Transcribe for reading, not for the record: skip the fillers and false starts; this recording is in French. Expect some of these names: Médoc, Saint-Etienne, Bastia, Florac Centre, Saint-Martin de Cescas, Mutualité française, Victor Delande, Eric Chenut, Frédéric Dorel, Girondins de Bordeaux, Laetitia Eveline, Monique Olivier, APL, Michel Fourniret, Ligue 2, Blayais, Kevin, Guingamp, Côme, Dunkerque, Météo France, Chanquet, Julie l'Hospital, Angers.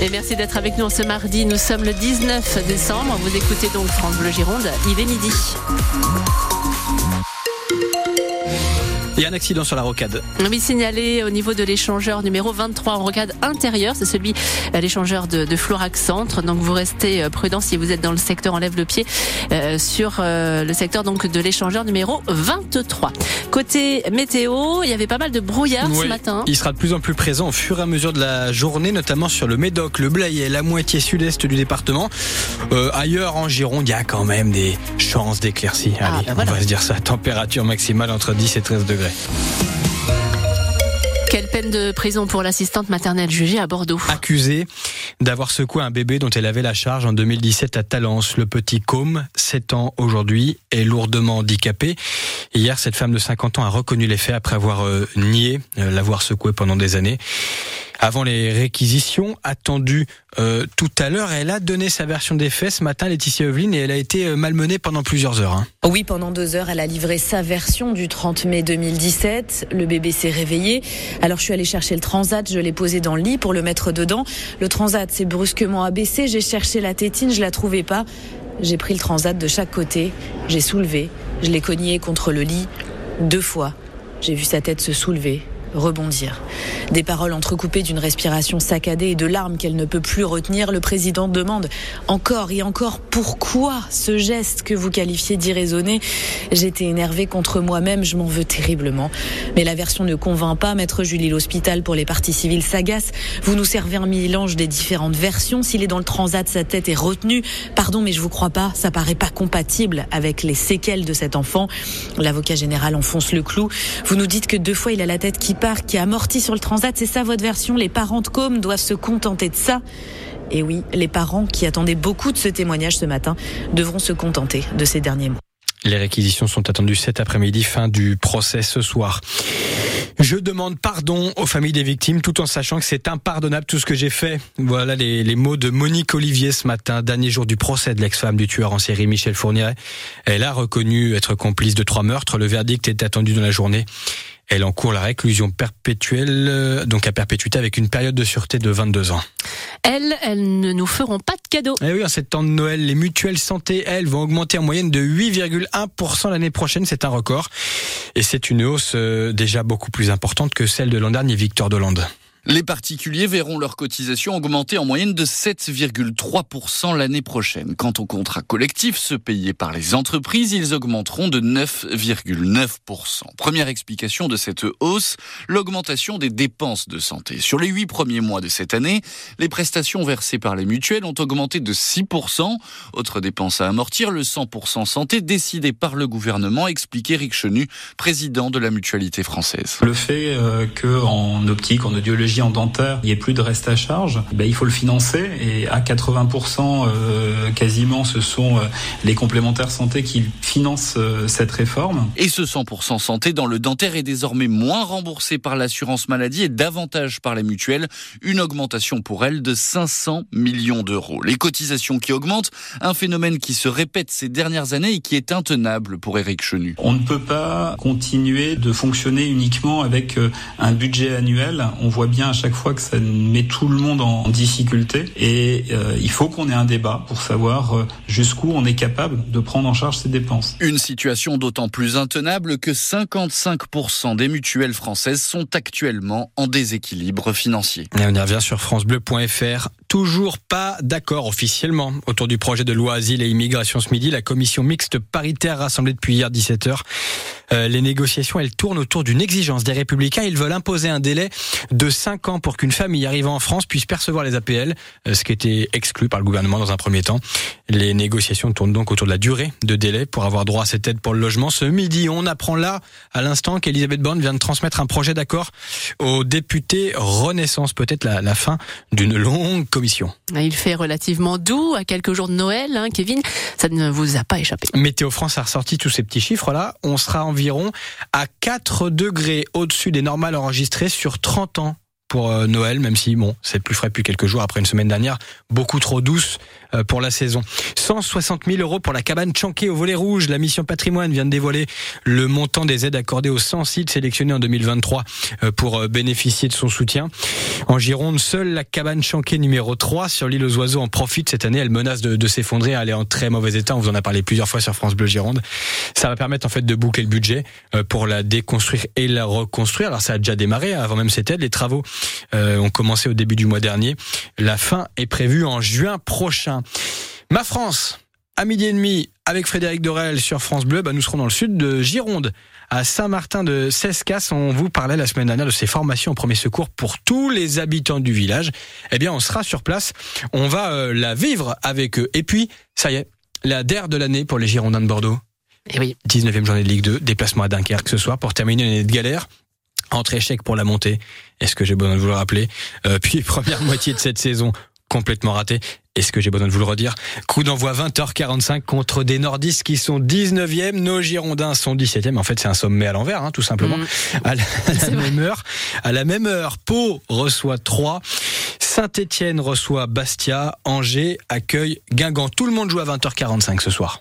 Et merci d'être avec nous ce mardi. Nous sommes le 19 décembre. Vous écoutez donc France Bleu Gironde. Il est midi. Il y a un accident sur la rocade. Oui, signalé au niveau de l'échangeur numéro 23 en rocade intérieure. C'est celui, l'échangeur de Florac Centre. Donc, vous restez prudent si vous êtes dans le secteur, enlève le pied sur le secteur donc de l'échangeur numéro 23. Côté météo, il y avait pas mal de brouillard ce matin. Il sera de plus en plus présent au fur et à mesure de la journée, notamment sur le Médoc, le Blayais, la moitié sud-est du département. Ailleurs, en Gironde, il y a quand même des chances d'éclaircies. Allez, on va se dire ça. Température maximale entre 10 et 13 degrés. Quelle peine de prison pour l'assistante maternelle jugée à Bordeaux. Accusée d'avoir secoué un bébé dont elle avait la charge en 2017 à Talence. Le petit Côme, 7 ans aujourd'hui, est lourdement handicapé. Hier, cette femme de 50 ans a reconnu les faits après avoir nié l'avoir secoué pendant des années. Avant les réquisitions attendues tout à l'heure, elle a donné sa version des faits ce matin, Laetitia Eveline, et elle a été malmenée pendant plusieurs heures. Oui, pendant 2 heures, elle a livré sa version du 30 mai 2017. Le bébé s'est réveillé. Alors je suis allée chercher le transat, je l'ai posé dans le lit pour le mettre dedans. Le transat s'est brusquement abaissé, j'ai cherché la tétine, je la trouvais pas. J'ai pris le transat de chaque côté, j'ai soulevé, je l'ai cogné contre le lit 2 fois. J'ai vu sa tête se soulever, rebondir. Des paroles entrecoupées d'une respiration saccadée et de larmes qu'elle ne peut plus retenir, le président demande encore et encore pourquoi ce geste que vous qualifiez d'irraisonné. J'étais énervée contre moi-même, je m'en veux terriblement. Mais la version ne convainc pas. Maître Julie l'Hospital pour les parties civiles s'agace. Vous nous servez un mélange des différentes versions. S'il est dans le transat, sa tête est retenue. Pardon, mais je vous crois pas, ça paraît pas compatible avec les séquelles de cet enfant. L'avocat général enfonce le clou. Vous nous dites que 2 fois il a la tête qui part, qui a amorti sur le transat, c'est ça votre version? Les parents de Côme doivent se contenter de ça? Et oui, les parents qui attendaient beaucoup de ce témoignage ce matin devront se contenter de ces derniers mots. Les réquisitions sont attendues cet après-midi, fin du procès ce soir. Je demande pardon aux familles des victimes tout en sachant que c'est impardonnable tout ce que j'ai fait. Voilà les mots de Monique Olivier ce matin, dernier jour du procès de l'ex-femme du tueur en série Michel Fourniret. Elle a reconnu être complice de 3 meurtres. Le verdict est attendu dans la journée. Elle encourt la réclusion perpétuelle, donc à perpétuité, avec une période de sûreté de 22 ans. Elles ne nous feront pas de cadeaux. Eh oui, en ces temps de Noël, les mutuelles santé, elles, vont augmenter en moyenne de 8,1% l'année prochaine. C'est un record. Et c'est une hausse déjà beaucoup plus importante que celle de l'an dernier, Victor Delande. Les particuliers verront leur cotisation augmenter en moyenne de 7,3% l'année prochaine. Quant aux contrats collectifs, ceux payés par les entreprises, ils augmenteront de 9,9%. Première explication de cette hausse, l'augmentation des dépenses de santé. Sur les 8 premiers mois de cette année, les prestations versées par les mutuelles ont augmenté de 6%. Autre dépense à amortir, le 100% santé décidé par le gouvernement, expliquait Eric Chenut, président de la Mutualité française. Le fait qu'en optique, en audiologie, en dentaire, il n'y ait plus de reste à charge, il faut le financer, et à 80% quasiment ce sont les complémentaires santé qui financent cette réforme. Et ce 100% santé dans le dentaire est désormais moins remboursé par l'assurance maladie et davantage par les mutuelles, une augmentation pour elles de 500 millions d'euros. Les cotisations qui augmentent, un phénomène qui se répète ces dernières années et qui est intenable pour Eric Chenut. On ne peut pas continuer de fonctionner uniquement avec un budget annuel, on voit bien à chaque fois que ça met tout le monde en difficulté et il faut qu'on ait un débat pour savoir jusqu'où on est capable de prendre en charge ces dépenses. Une situation d'autant plus intenable que 55% des mutuelles françaises sont actuellement en déséquilibre financier. Et on y revient sur francebleu.fr. Toujours pas d'accord officiellement autour du projet de loi Asile et Immigration ce midi. La commission mixte paritaire rassemblée depuis hier 17h. Les négociations, elles tournent autour d'une exigence des Républicains. Ils veulent imposer un délai de 5 ans pour qu'une famille arrivant en France puisse percevoir les APL, ce qui était exclu par le gouvernement dans un premier temps. Les négociations tournent donc autour de la durée de délai pour avoir droit à cette aide pour le logement. Ce midi, on apprend là, à l'instant, qu'Elisabeth Borne vient de transmettre un projet d'accord aux députés Renaissance. Peut-être la fin d'une longue commission. Il fait relativement doux à quelques jours de Noël, hein, Kevin. Ça ne vous a pas échappé. Météo France a ressorti tous ces petits chiffres-là. On sera environ à 4 degrés au-dessus des normales enregistrées sur 30 ans pour Noël, même si bon, c'est plus frais depuis quelques jours après une semaine dernière beaucoup trop douce pour la saison. 160 000 euros pour la cabane Chanquet au volet rouge. La mission patrimoine vient de dévoiler le montant des aides accordées aux 100 sites sélectionnés en 2023 pour bénéficier de son soutien. En Gironde, seule la cabane Chanquet numéro 3 sur l'île aux oiseaux en profite cette année. Elle menace de s'effondrer, elle est en très mauvais état. On vous en a parlé plusieurs fois sur France Bleu Gironde. Ça va permettre en fait de boucler le budget pour la déconstruire et la reconstruire. Alors ça a déjà démarré avant même cette aide. Les travaux ont commencé au début du mois dernier. La fin est prévue en juin prochain. Ma France, à 12h30, avec Frédéric Dorel sur France Bleu, nous serons dans le sud de Gironde, à Saint-Martin de Cescas. On vous parlait la semaine dernière de ces formations en premier secours pour tous les habitants du village. Eh bien, on sera sur place, on va la vivre avec eux. Et puis, ça y est, la DER de l'année pour les Girondins de Bordeaux. Eh oui. 19e journée de Ligue 2, déplacement à Dunkerque ce soir pour terminer une année de galère. Entre échecs pour la montée, est-ce que j'ai besoin de vous le rappeler ? Puis première moitié de cette saison, complètement ratée, est-ce que j'ai besoin de vous le redire ? Coup d'envoi 20h45 contre des nordistes qui sont 19e, nos Girondins sont 17e. En fait, c'est un sommet à l'envers, tout simplement. À la même heure, Pau reçoit 3, Saint-Etienne reçoit Bastia, Angers accueille Guingamp. Tout le monde joue à 20h45 ce soir.